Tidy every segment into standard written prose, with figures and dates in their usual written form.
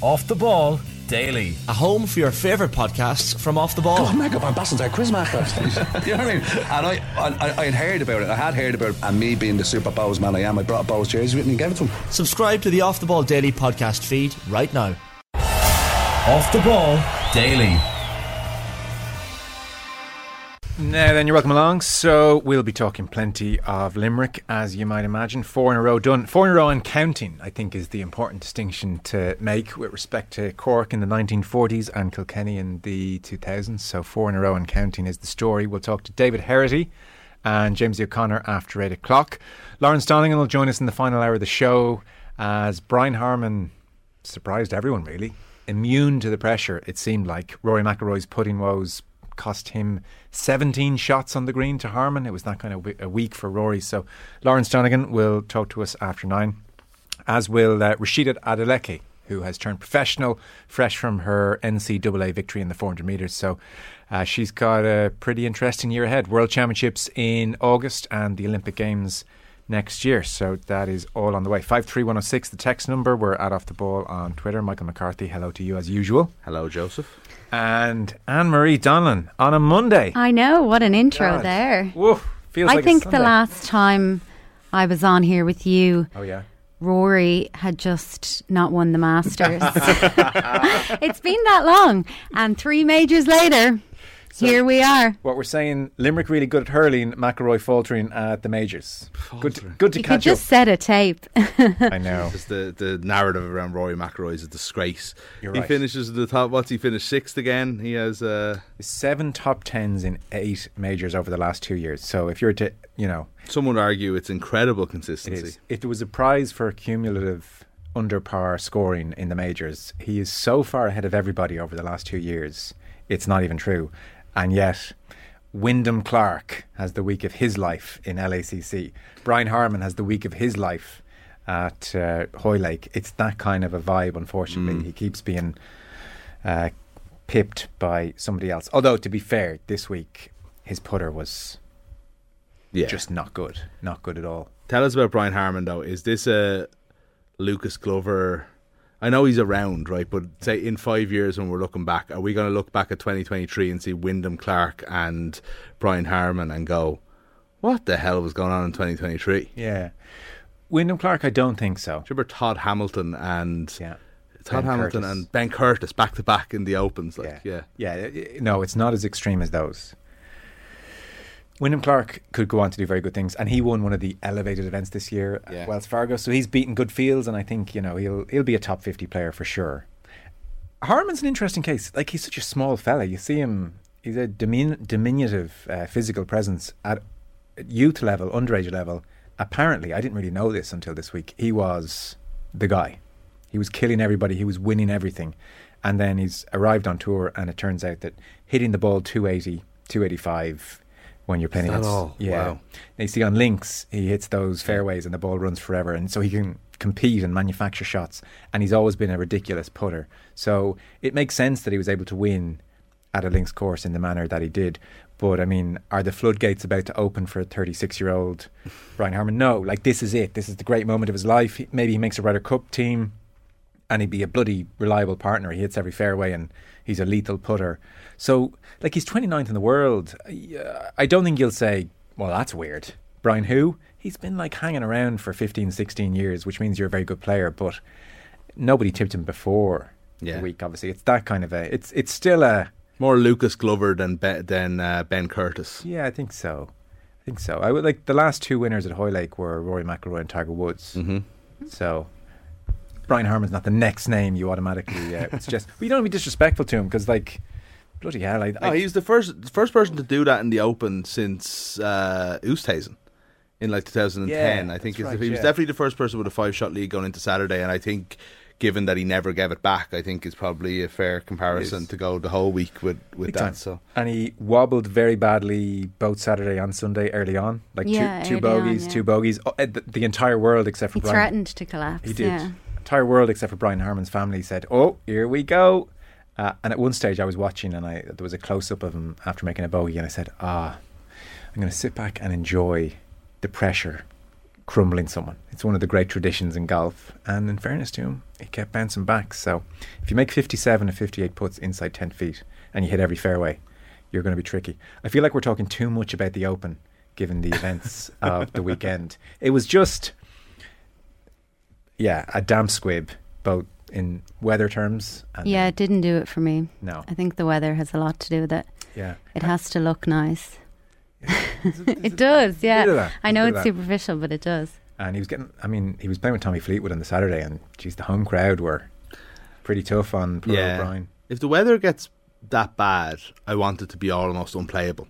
Off the Ball Daily. A home for your favourite podcasts from Off the Ball. God, mega bombastic, our quizmaster. You know what I mean? And I had heard about it. I had heard about it. And me being the super Bowes man I am, I brought a Bowes jersey with me and gave it to him. Subscribe to the Off the Ball Daily podcast feed right now. Off the Ball Daily. Now then, you're welcome along. So we'll be talking plenty of Limerick, as you might imagine. 4 in a row done. 4 in a row and counting, I think, is the important distinction to make with respect to Cork in the 1940s and Kilkenny in the 2000s. So 4 in a row and counting is the story. We'll talk to David Herity and James O'Connor after 8 o'clock. Lawrence Donegan will join us in the final hour of the show as Brian Harman surprised everyone, really. Immune to the pressure, it seemed like. Rory McIlroy's putting woes cost him 17 shots on the green to Harman. It was that kind of a week for Rory. So Lawrence Donegan will talk to us after 9, as will Rashida Adeleke, who has turned professional fresh from her NCAA victory in the 400 metres. So she's got a pretty interesting year ahead. World Championships in August and the Olympic Games next year. So that is all on the way. 53106, the text number. We're at Off the Ball on Twitter. Michael McCarthy, hello to you as usual. Hello, Joseph. And Anne Marie Donelan on a Monday. I know, what an intro there. Woof, feels like I think the last time I was on here with you, Rory had just not won the Masters. It's been that long, and 3 majors later. So here we are. What we're saying, Limerick really good at hurling, McIlroy faltering at the majors. Good to catch up. You could just set a tape. I know. The narrative around Rory McIlroy is a disgrace. You're right. He finishes the top, he finished 6th again? He has 7 top 10s in 8 majors over the last 2 years. So if you're to, you know. Some would argue it's incredible consistency. It is. If there was a prize for cumulative under par scoring in the majors, he is so far ahead of everybody over the last 2 years, it's not even true. And yet, Wyndham Clark has the week of his life in LACC. Brian Harman has the week of his life at Hoylake. It's that kind of a vibe, unfortunately. He keeps being pipped by somebody else. Although, to be fair, this week, his putter was just not good. Not good at all. Tell us about Brian Harman, though. Is this a Lucas Glover... I know he's around, right? But say in 5 years when we're looking back, are we going to look back at 2023 and see Wyndham Clark and Brian Harman and go, what the hell was going on in 2023? Yeah. Wyndham Clark, I don't think so. Do you remember Todd Hamilton and and Ben Curtis back to back in the opens? No, it's not as extreme as those. Wyndham Clark could go on to do very good things, and he won one of the elevated events this year at Wells Fargo, so he's beaten good fields, and I think, you know, he'll be a top 50 player for sure. Harman's an interesting case. Like, he's such a small fella. You see him, he's a diminutive physical presence at youth level, underage level. Apparently, I didn't really know this until this week, he was the guy. He was killing everybody, he was winning everything, and then he's arrived on tour, and it turns out that hitting the ball 280, 285... when you're playing against, wow. Now you see on links, he hits those fairways and the ball runs forever, and so he can compete and manufacture shots, and he's always been a ridiculous putter. So it makes sense that he was able to win at a links course in the manner that he did. But I mean, are the floodgates about to open for 36-year-old Brian Harman? No, like this is it. This is the great moment of his life. Maybe he makes a Ryder Cup team, and he'd be a bloody reliable partner. He hits every fairway and he's a lethal putter. So, like, he's 29th in the world. I don't think you'll say, well, that's weird. Brian who? He's been, like, hanging around for 15, 16 years, which means you're a very good player, but nobody tipped him before the week, obviously. It's that kind of a... It's still a... More Lucas Glover than Ben Curtis. Yeah, I think so. I would, like, the last 2 winners at Hoylake were Rory McIlroy and Tiger Woods. Mm-hmm. So... Brian Harman's not the next name you automatically suggest. But you don't want to be disrespectful to him because, like, bloody hell. He was the first person to do that in the Open since Oosthuizen in, like, 2010. Yeah, I think he was definitely the first person with a 5-shot lead going into Saturday. And I think, given that he never gave it back, I think it's probably a fair comparison to go the whole week with that. So. And he wobbled very badly both Saturday and Sunday early on. Like, two bogeys. Oh, the entire world except for Brian. He threatened to collapse. He did. Yeah. Entire world except for Brian Harman's family said, oh, here we go. And at one stage I was watching and there was a close-up of him after making a bogey, and I said, I'm going to sit back and enjoy the pressure crumbling someone. It's one of the great traditions in golf, and in fairness to him, he kept bouncing back. So if you make 57 or 58 putts inside 10 feet and you hit every fairway, you're going to be tricky. I feel like we're talking too much about the Open given the events of the weekend. It was just, yeah, a damn squib, both in weather terms. And yeah, it didn't do it for me. No. I think the weather has a lot to do with it. Yeah. It has to look nice. Yeah. It does, yeah. I know it's superficial, but it does. And he was getting, I mean, he was playing with Tommy Fleetwood on the Saturday, and geez, the home crowd were pretty tough on poor O'Brien. If the weather gets that bad, I want it to be almost unplayable,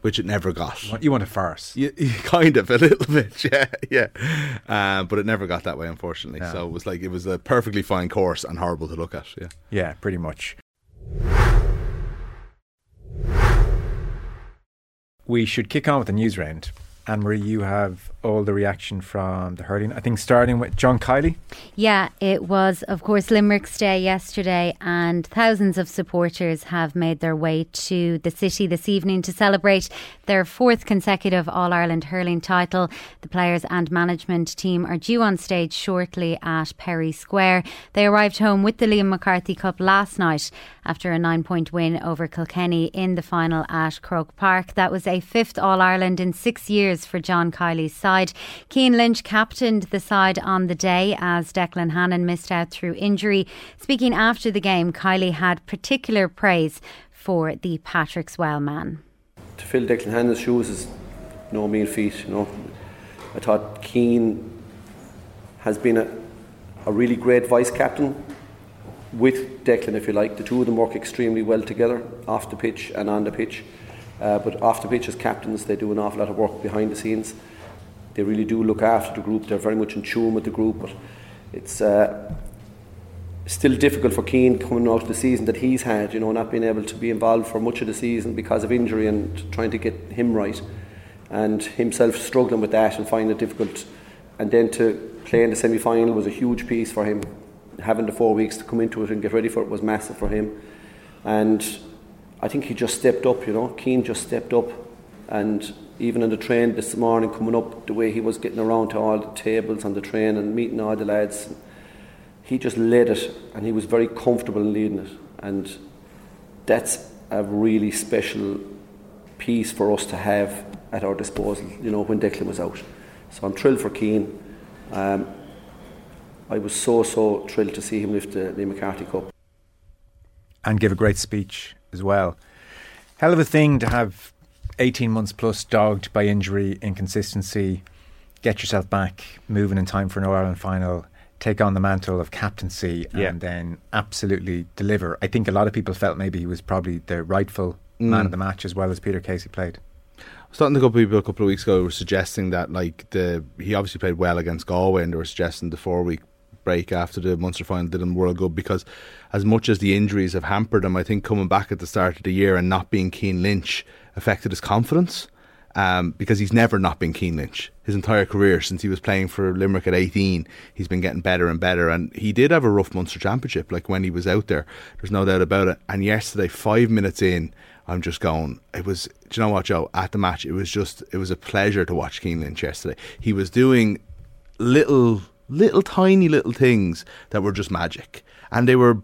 which it never got. You want a farce, you kind of a little bit, yeah. But it never got that way, unfortunately. No. So it was a perfectly fine course and horrible to look at. Yeah, pretty much. We should kick on with the news round. Anne Marie, you have all the reaction from the hurling, I think, starting with John Kiely. Yeah, it was, of course, Limerick's Day yesterday, and thousands of supporters have made their way to the city this evening to celebrate their fourth consecutive All-Ireland hurling title. The players and management team are due on stage shortly at Perry Square. They arrived home with the Liam McCarthy Cup last night after a 9-point win over Kilkenny in the final at Croke Park. That was a fifth All-Ireland in 6 years for John Kiley's side. Cian Lynch captained the side on the day as Declan Hannon missed out through injury. Speaking after the game, Kiely had particular praise for the Patrickswell man. To fill Declan Hannon's shoes is no mean feat. I thought Cian has been a really great vice captain with Declan, if you like. The two of them work extremely well together off the pitch and on the pitch. But off the pitch as captains, they do an awful lot of work behind the scenes. They really do look after the group. They're very much in tune with the group, but it's still difficult for Cian coming out of the season that he's had, not being able to be involved for much of the season because of injury and trying to get him right, and himself struggling with that and finding it difficult. And then to play in the semi-final was a huge piece for him. Having the 4 weeks to come into it and get ready for it was massive for him. And I think he just stepped up, Cian just stepped up, and even on the train this morning coming up, the way he was getting around to all the tables on the train and meeting all the lads, he just led it, and he was very comfortable in leading it, and that's a really special piece for us to have at our disposal, when Declan was out. So I'm thrilled for Cian. I was so thrilled to see him lift the McCarthy Cup. And give a great speech as well. Hell of a thing to have 18 months plus dogged by injury, inconsistency, get yourself back, moving in time for an All-Ireland final, take on the mantle of captaincy and then absolutely deliver. I think a lot of people felt maybe he was probably the rightful man of the match, as well as Peter Casey played. I was talking to people a couple of weeks ago who were suggesting that he obviously played well against Galway, and they were suggesting the 4-week break after the Munster final did him world good, because as much as the injuries have hampered him, I think coming back at the start of the year and not being Cian Lynch affected his confidence, because he's never not been Cian Lynch. His entire career since he was playing for Limerick at 18, he's been getting better and better, and he did have a rough Munster Championship when he was out there, there's no doubt about it. And yesterday, 5 minutes in, I'm just going, do you know what, Joe, at the match it was a pleasure to watch Cian Lynch yesterday. He was doing little tiny things that were just magic, and they were,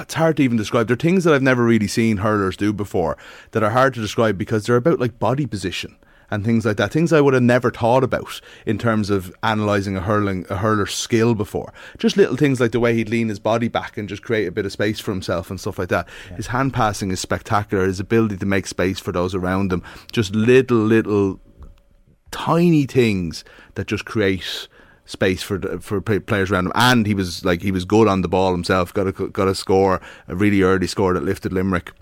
it's hard to even describe. They're things that I've never really seen hurlers do before that are hard to describe, because they're about body position and things like that, things I would have never thought about in terms of analysing a hurler's skill before. Just little things like the way he'd lean his body back and just create a bit of space for himself and stuff like that. Yeah. His hand passing is spectacular, his ability to make space for those around him, just little tiny things that just create space for players around him. And he was good on the ball himself, got a score, a really early score that lifted Limerick.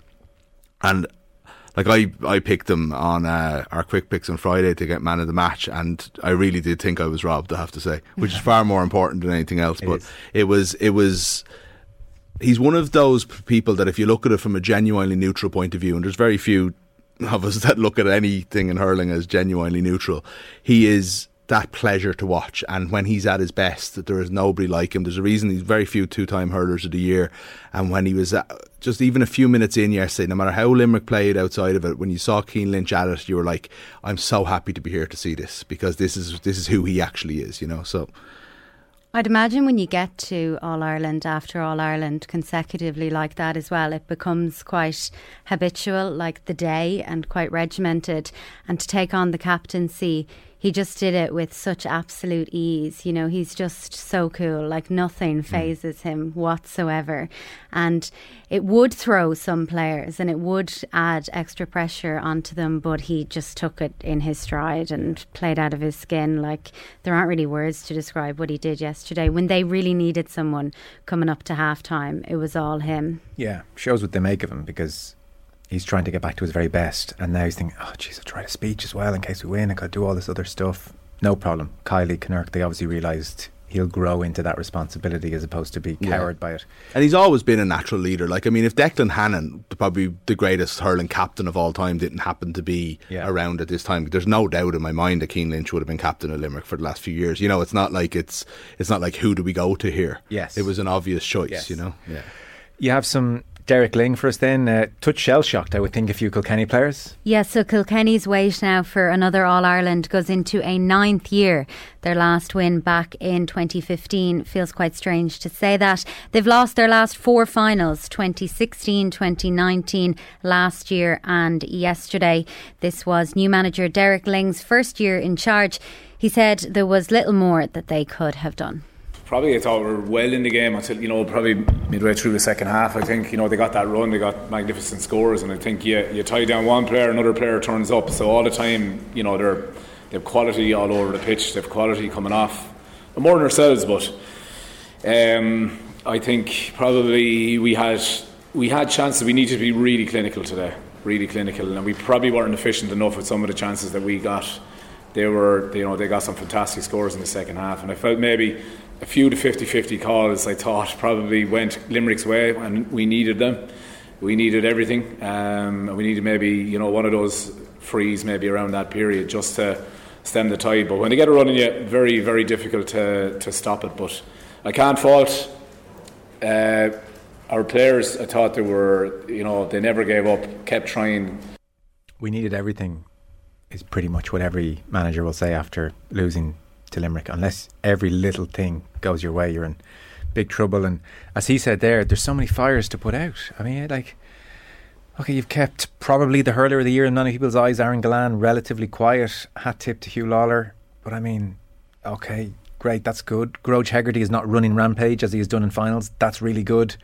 And I picked him on our quick picks on Friday to get man of the match, and I really did think I was robbed, I have to say, which is far more important than anything else. But it was he's one of those people that if you look at it from a genuinely neutral point of view, and there's very few of us that look at anything in hurling as genuinely neutral, he is that pleasure to watch. And when he's at his best, there is nobody like him. There's a reason he's very few two-time hurlers of the year. And when he was just even a few minutes in yesterday, no matter how Limerick played outside of it, when you saw Cian Lynch at it, you were like, I'm so happy to be here to see this, because this is who he actually is, you know. So I'd imagine when you get to All-Ireland after All-Ireland consecutively like that as well, it becomes quite habitual, like the day, and quite regimented. And to take on the captaincy, he just did it with such absolute ease. You know, he's just so cool, like nothing phases him whatsoever. And it would throw some players and it would add extra pressure onto them, but he just took it in his stride and played out of his skin. Like, there aren't really words to describe what he did yesterday when they really needed someone coming up to half time. It was all him. Yeah, shows what they make of him, because he's trying to get back to his very best, and now he's thinking, oh jeez, I'll try to speech as well in case we win, I could do all this other stuff. No problem. Kylie Kinnerk, they obviously realised he'll grow into that responsibility as opposed to be cowered by it. And he's always been a natural leader. Like, I mean, if Declan Hannon, probably the greatest hurling captain of all time, didn't happen to be around at this time, there's no doubt in my mind that Cian Lynch would have been captain of Limerick for the last few years. You know, it's not like who do we go to here? Yes. It was an obvious choice, you know? Yeah. You have some Derek Ling for us then, touch shell-shocked I would think, a few Kilkenny players. So Kilkenny's wait now for another All-Ireland goes into a 9th year. Their last win back in 2015. Feels quite strange to say that. They've lost their last 4 finals, 2016, 2019, last year and yesterday. This was new manager Derek Ling's first year in charge. He said there was little more that they could have done. Probably I thought we were well in the game until, you know, probably midway through the second half. I think, you know, they got that run, they got magnificent scores, and I think you tie down one player, another player turns up. So all the time, you know, they've quality all over the pitch, they've quality coming off, more than ourselves. But I think probably we had chances. We needed to be really clinical today, and we probably weren't efficient enough with some of the chances that we got. They were, you know, they got some fantastic scores in the second half, and I felt maybe a few of the 50-50 calls, I thought, probably went Limerick's way, and we needed them. We needed everything. We needed maybe, you know, one of those frees maybe around that period just to stem the tide. But when they get a run in you, very, very difficult to stop it. But I can't fault our players. I thought they were, you know, they never gave up, kept trying. We needed everything is pretty much what every manager will say after losing to Limerick. Unless every little thing goes your way, you're in big trouble. And as he said there, there's so many fires to put out. I mean, like, okay, you've kept probably the hurler of the year in many people's eyes, Aaron Gillan, relatively quiet. Hat tip to Hugh Lawlor. But I mean, okay, great, that's good. Groge Hegarty is not running rampage as he has done in finals. That's really good.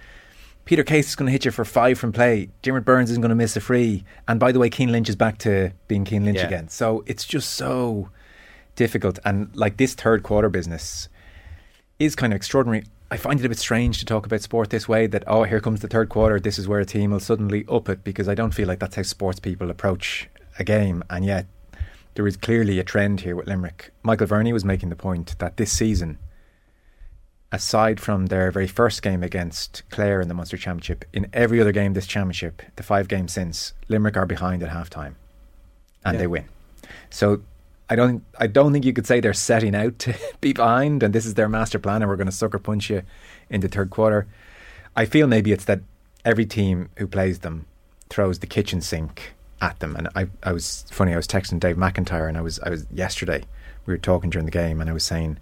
Peter Casey is going to hit you for 5 from play. Dermot Burns isn't going to miss a free. And by the way, Cian Lynch is back to being Cian Lynch again. So it's just so difficult. And like, this third quarter business is kind of extraordinary. I find it a bit strange to talk about sport this way, that, oh, here comes the third quarter, this is where a team will suddenly up it, because I don't feel like that's how sports people approach a game. And yet there is clearly a trend here with Limerick. Michael Verney was making the point that this season, aside from their very first game against Clare in the Munster Championship, in every other game this championship, the 5 games since, Limerick are behind at half time and they win. So I don't think you could say they're setting out to be behind and this is their master plan and we're going to sucker punch you in the third quarter. I feel maybe it's that every team who plays them throws the kitchen sink at them. And I was texting Dave McIntyre, and I was yesterday, we were talking during the game, and I was saying,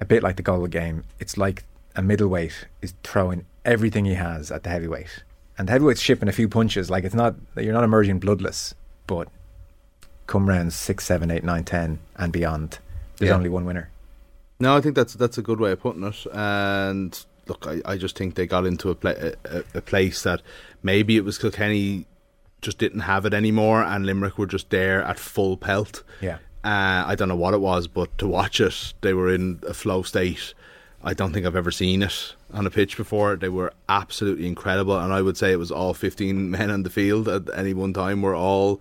a bit like the Galway game, it's like a middleweight is throwing everything he has at the heavyweight. And the heavyweight's shipping a few punches. Like, it's not, you're not emerging bloodless, but come round 6, 7, 8, 9, 10 and beyond, there's only one winner. No, I think that's a good way of putting it. And look, I just think they got into a place that maybe it was Kilkenny just didn't have it anymore, and Limerick were just there at full pelt. I don't know what it was, but to watch it, they were in a flow state I don't think I've ever seen it on a pitch before. They were absolutely incredible, and I would say it was all 15 men on the field at any one time were all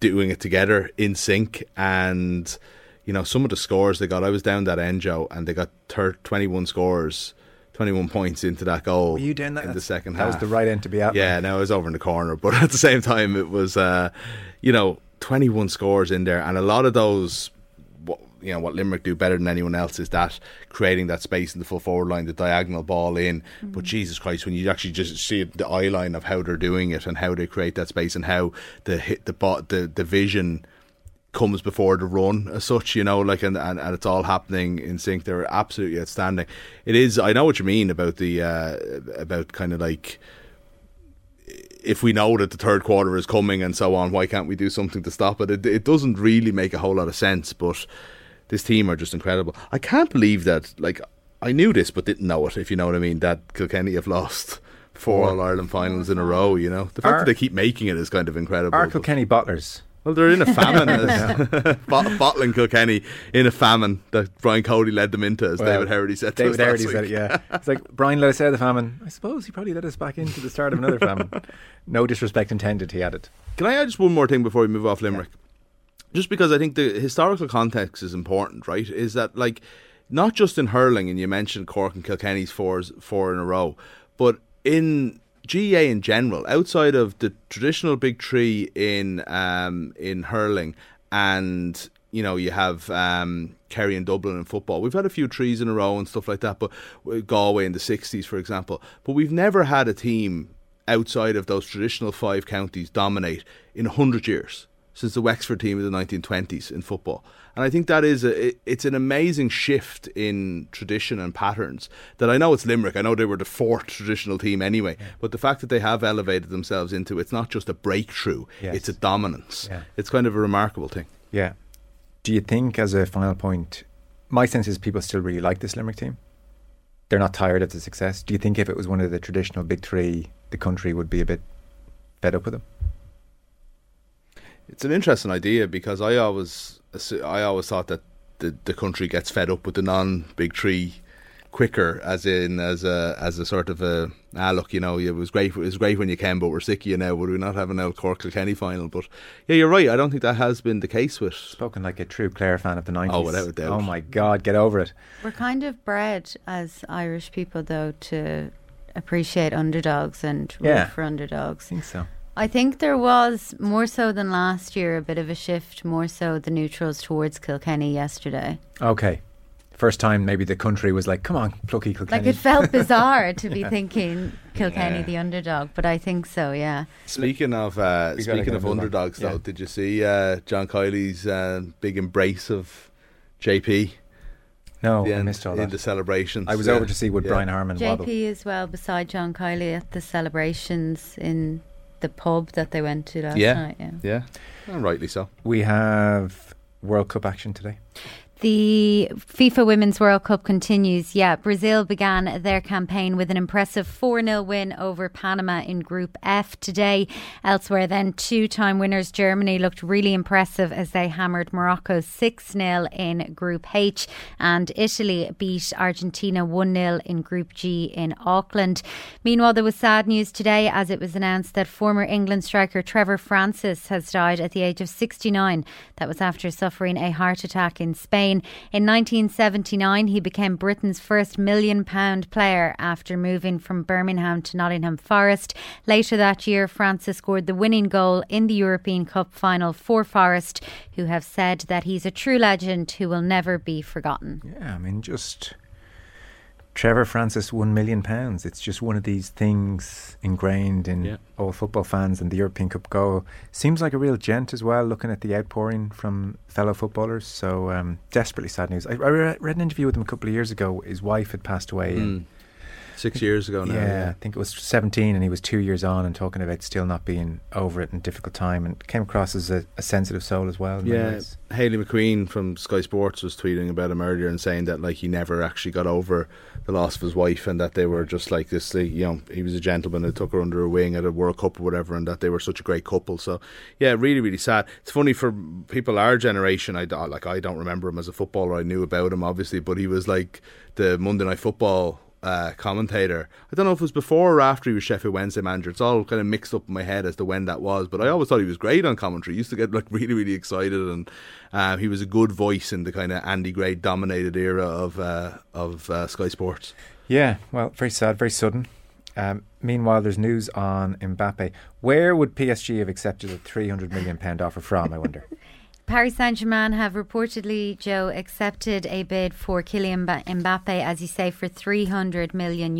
doing it together in sync. And you know, some of the scores they got, I was down that end, Joe, and they got 21 scores, 21 points into that goal. Were you doing that in the second half? That was the right end to be out. No, it was over in the corner, but at the same time it was 21 scores in there, and a lot of those, you know, what Limerick do better than anyone else is that creating that space in the full forward line, the diagonal ball in. Mm-hmm. But Jesus Christ, when you actually just see the eye line of how they're doing it and how they create that space and how the hit the vision comes before the run as such, you know, like, and it's all happening in sync. They're absolutely outstanding. It is, I know what you mean about the about kind of like, if we know that the third quarter is coming and so on, why can't we do something to stop it? It doesn't really make a whole lot of sense, but this team are just incredible. I can't believe that, like, I knew this but didn't know it, if you know what I mean, that Kilkenny have lost four All-Ireland finals in a row, you know. The fact that they keep making it is kind of incredible. Are Kilkenny bottlers? Well, they're in a famine. Bottling Kilkenny in a famine that Brian Cody led them into, as David Herity said to us last week. David Herity said it, yeah. It's like, Brian led us out of the famine. I suppose he probably led us back into the start of another famine. No disrespect intended, he added. Can I add just one more thing before we move off Limerick? Yeah. Just because I think the historical context is important, right? Is that, like, not just in hurling, and you mentioned Cork and Kilkenny's four in a row, but in GAA in general, outside of the traditional big three in hurling, and you know, you have Kerry and Dublin in football, we've had a few threes in a row and stuff like that, but Galway in the 60s, for example, but we've never had a team outside of those traditional five counties dominate in 100 years since the Wexford team in the 1920s in football. And I think that is it's an amazing shift in tradition and patterns. That, I know it's Limerick, I know they were the fourth traditional team anyway, but the fact that they have elevated themselves into, it's not just a breakthrough, it's a dominance. Yeah. It's kind of a remarkable thing. Yeah. Do you think, as a final point, my sense is people still really like this Limerick team? They're not tired of the success. Do you think if it was one of the traditional big three, the country would be a bit fed up with them? It's an interesting idea, because I always thought that the country gets fed up with the non-big three quicker, as a sort of a, look, you know, it was great when you came, but we're sick of you now. Would we not have an old Cork Kilkenny final? But yeah, you're right. I don't think that has been the case with. Spoken like a true Clare fan of the 90s. Oh, without a doubt. Oh my God, get over it. We're kind of bred as Irish people, though, to appreciate underdogs and root for underdogs. I think so. I think there was, more so than last year, a bit of a shift, more so the neutrals towards Kilkenny yesterday. Okay. First time maybe the country was like, come on, plucky Kilkenny. Like, it felt bizarre to be thinking Kilkenny the underdog, but I think so, yeah. Speaking of underdogs, though, did you see John Kiely's big embrace of JP? No, I missed all that. In the celebrations. I was over to see what Brian Harman JP waddle. As well, beside John Kiely at the celebrations in the pub that they went to last night. Yeah. Well, rightly so. We have World Cup action today. The FIFA Women's World Cup continues. Yeah, Brazil began their campaign with an impressive 4-0 win over Panama in Group F today. Elsewhere then, two-time winners Germany looked really impressive as they hammered Morocco 6-0 in Group H, and Italy beat Argentina 1-0 in Group G in Auckland. Meanwhile, there was sad news today as it was announced that former England striker Trevor Francis has died at the age of 69. That was after suffering a heart attack in Spain. In 1979, he became Britain's first £1 million player after moving from Birmingham to Nottingham Forest. Later that year, Francis scored the winning goal in the European Cup final for Forest, who have said that he's a true legend who will never be forgotten. Yeah, I mean, just Trevor Francis, £1 million. It's just one of these things ingrained in all football fans, and the European Cup goal. Seems like a real gent as well, looking at the outpouring from fellow footballers. So desperately sad news. I read an interview with him a couple of years ago. His wife had passed away 6 years ago now. Yeah, I think it was 17, and he was 2 years on and talking about still not being over it and difficult time, and came across as a sensitive soul as well. Yeah, Hayley McQueen from Sky Sports was tweeting about him earlier and saying that, like, he never actually got over the loss of his wife, and that they were just like this, like, you know, he was a gentleman who took her under her wing at a World Cup or whatever, and that they were such a great couple. So yeah, really, really sad. It's funny, for people our generation, I don't remember him as a footballer. I knew about him obviously, but he was like the Monday Night Football commentator. I don't know if it was before or after he was Sheffield Wednesday manager. It's all kind of mixed up in my head as to when that was, but I always thought he was great on commentary. He used to get, like, really, really excited, and he was a good voice in the kind of Andy Gray dominated era of Sky Sports. Yeah, well, very sad, very sudden. Meanwhile, there's news on Mbappe. Where would PSG have accepted a £300 million offer from, I wonder? Paris Saint-Germain have reportedly, Joe, accepted a bid for Kylian Mbappe, as you say, for €300 million.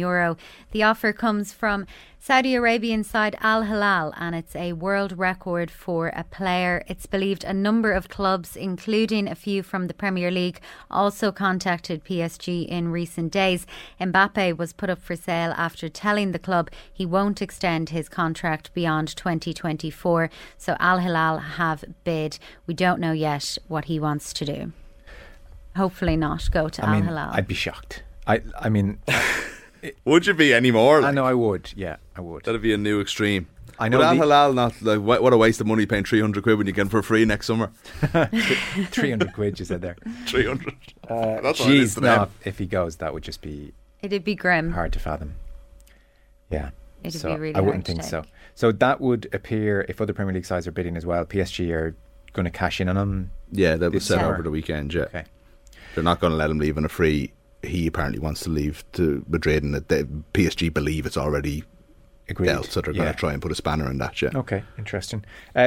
The offer comes from Saudi Arabian side Al-Hilal, and it's a world record for a player. It's believed a number of clubs, including a few from the Premier League, also contacted PSG in recent days. Mbappe was put up for sale after telling the club he won't extend his contract beyond 2024. So Al-Hilal have bid. We don't know yet what he wants to do. Hopefully not go to Al-Hilal. I'd be shocked. I mean... Would you be anymore? Like? I know I would. Yeah, I would. That'd be a new extreme. I know. Would Al-Hilal not, like, what a waste of money paying £300 when you get them for free next summer. £300 you said there. 300. That's what it is to them. If he goes, that would just be. It'd be grim. Hard to fathom. Yeah. It'd be really. I wouldn't think so. So that would appear if other Premier League sides are bidding as well. PSG are going to cash in on him. Yeah, that was set over the weekend. Yeah. Okay. They're not going to let him leave on a free. He apparently wants to leave to Madrid, and that PSG believe it's already agreed. Dealt, so they're going to try and put a spanner in that. Yeah. Okay, interesting.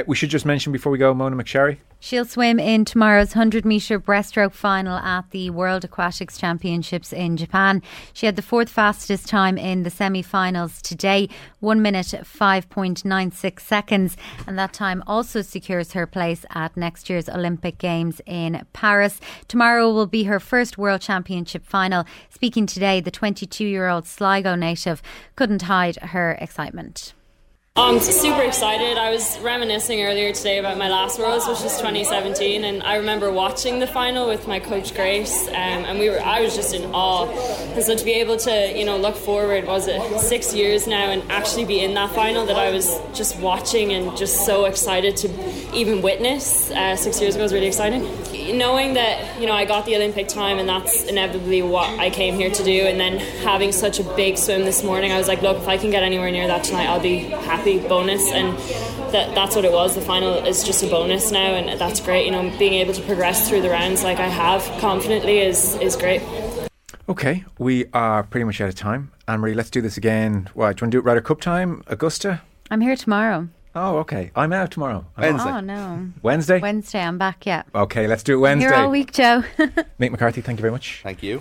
We should just mention before we go, Mona McSherry. She'll swim in tomorrow's 100-metre breaststroke final at the World Aquatics Championships in Japan. She had the fourth fastest time in the semi-finals today, 1 minute 5.96 seconds. And that time also secures her place at next year's Olympic Games in Paris. Tomorrow will be her first World Championship final. Speaking today, the 22-year-old Sligo native couldn't hide her excitement. I'm super excited. I was reminiscing earlier today about my last Worlds, which was 2017, and I remember watching the final with my coach Grace, and I was just in awe. And so to be able to, look forward, 6 years now, and actually be in that final that I was just watching and just so excited to even witness 6 years ago was really exciting. Knowing that, I got the Olympic time, and that's inevitably what I came here to do, and then having such a big swim this morning, I was like, look, if I can get anywhere near that tonight, I'll be happy. Bonus, and that's what it was. The final is just a bonus now, and that's great. Being able to progress through the rounds like I have confidently is great. Okay, we are pretty much out of time. Anne-Marie, let's do this again. Well, do you want to do it Ryder Cup time? Augusta? I'm here tomorrow. Oh, okay. I'm out tomorrow. Wednesday. Oh, no. Wednesday? Wednesday, I'm back, yeah. Okay, let's do it Wednesday. You're all week, Joe. Mick McCarthy, thank you very much. Thank you.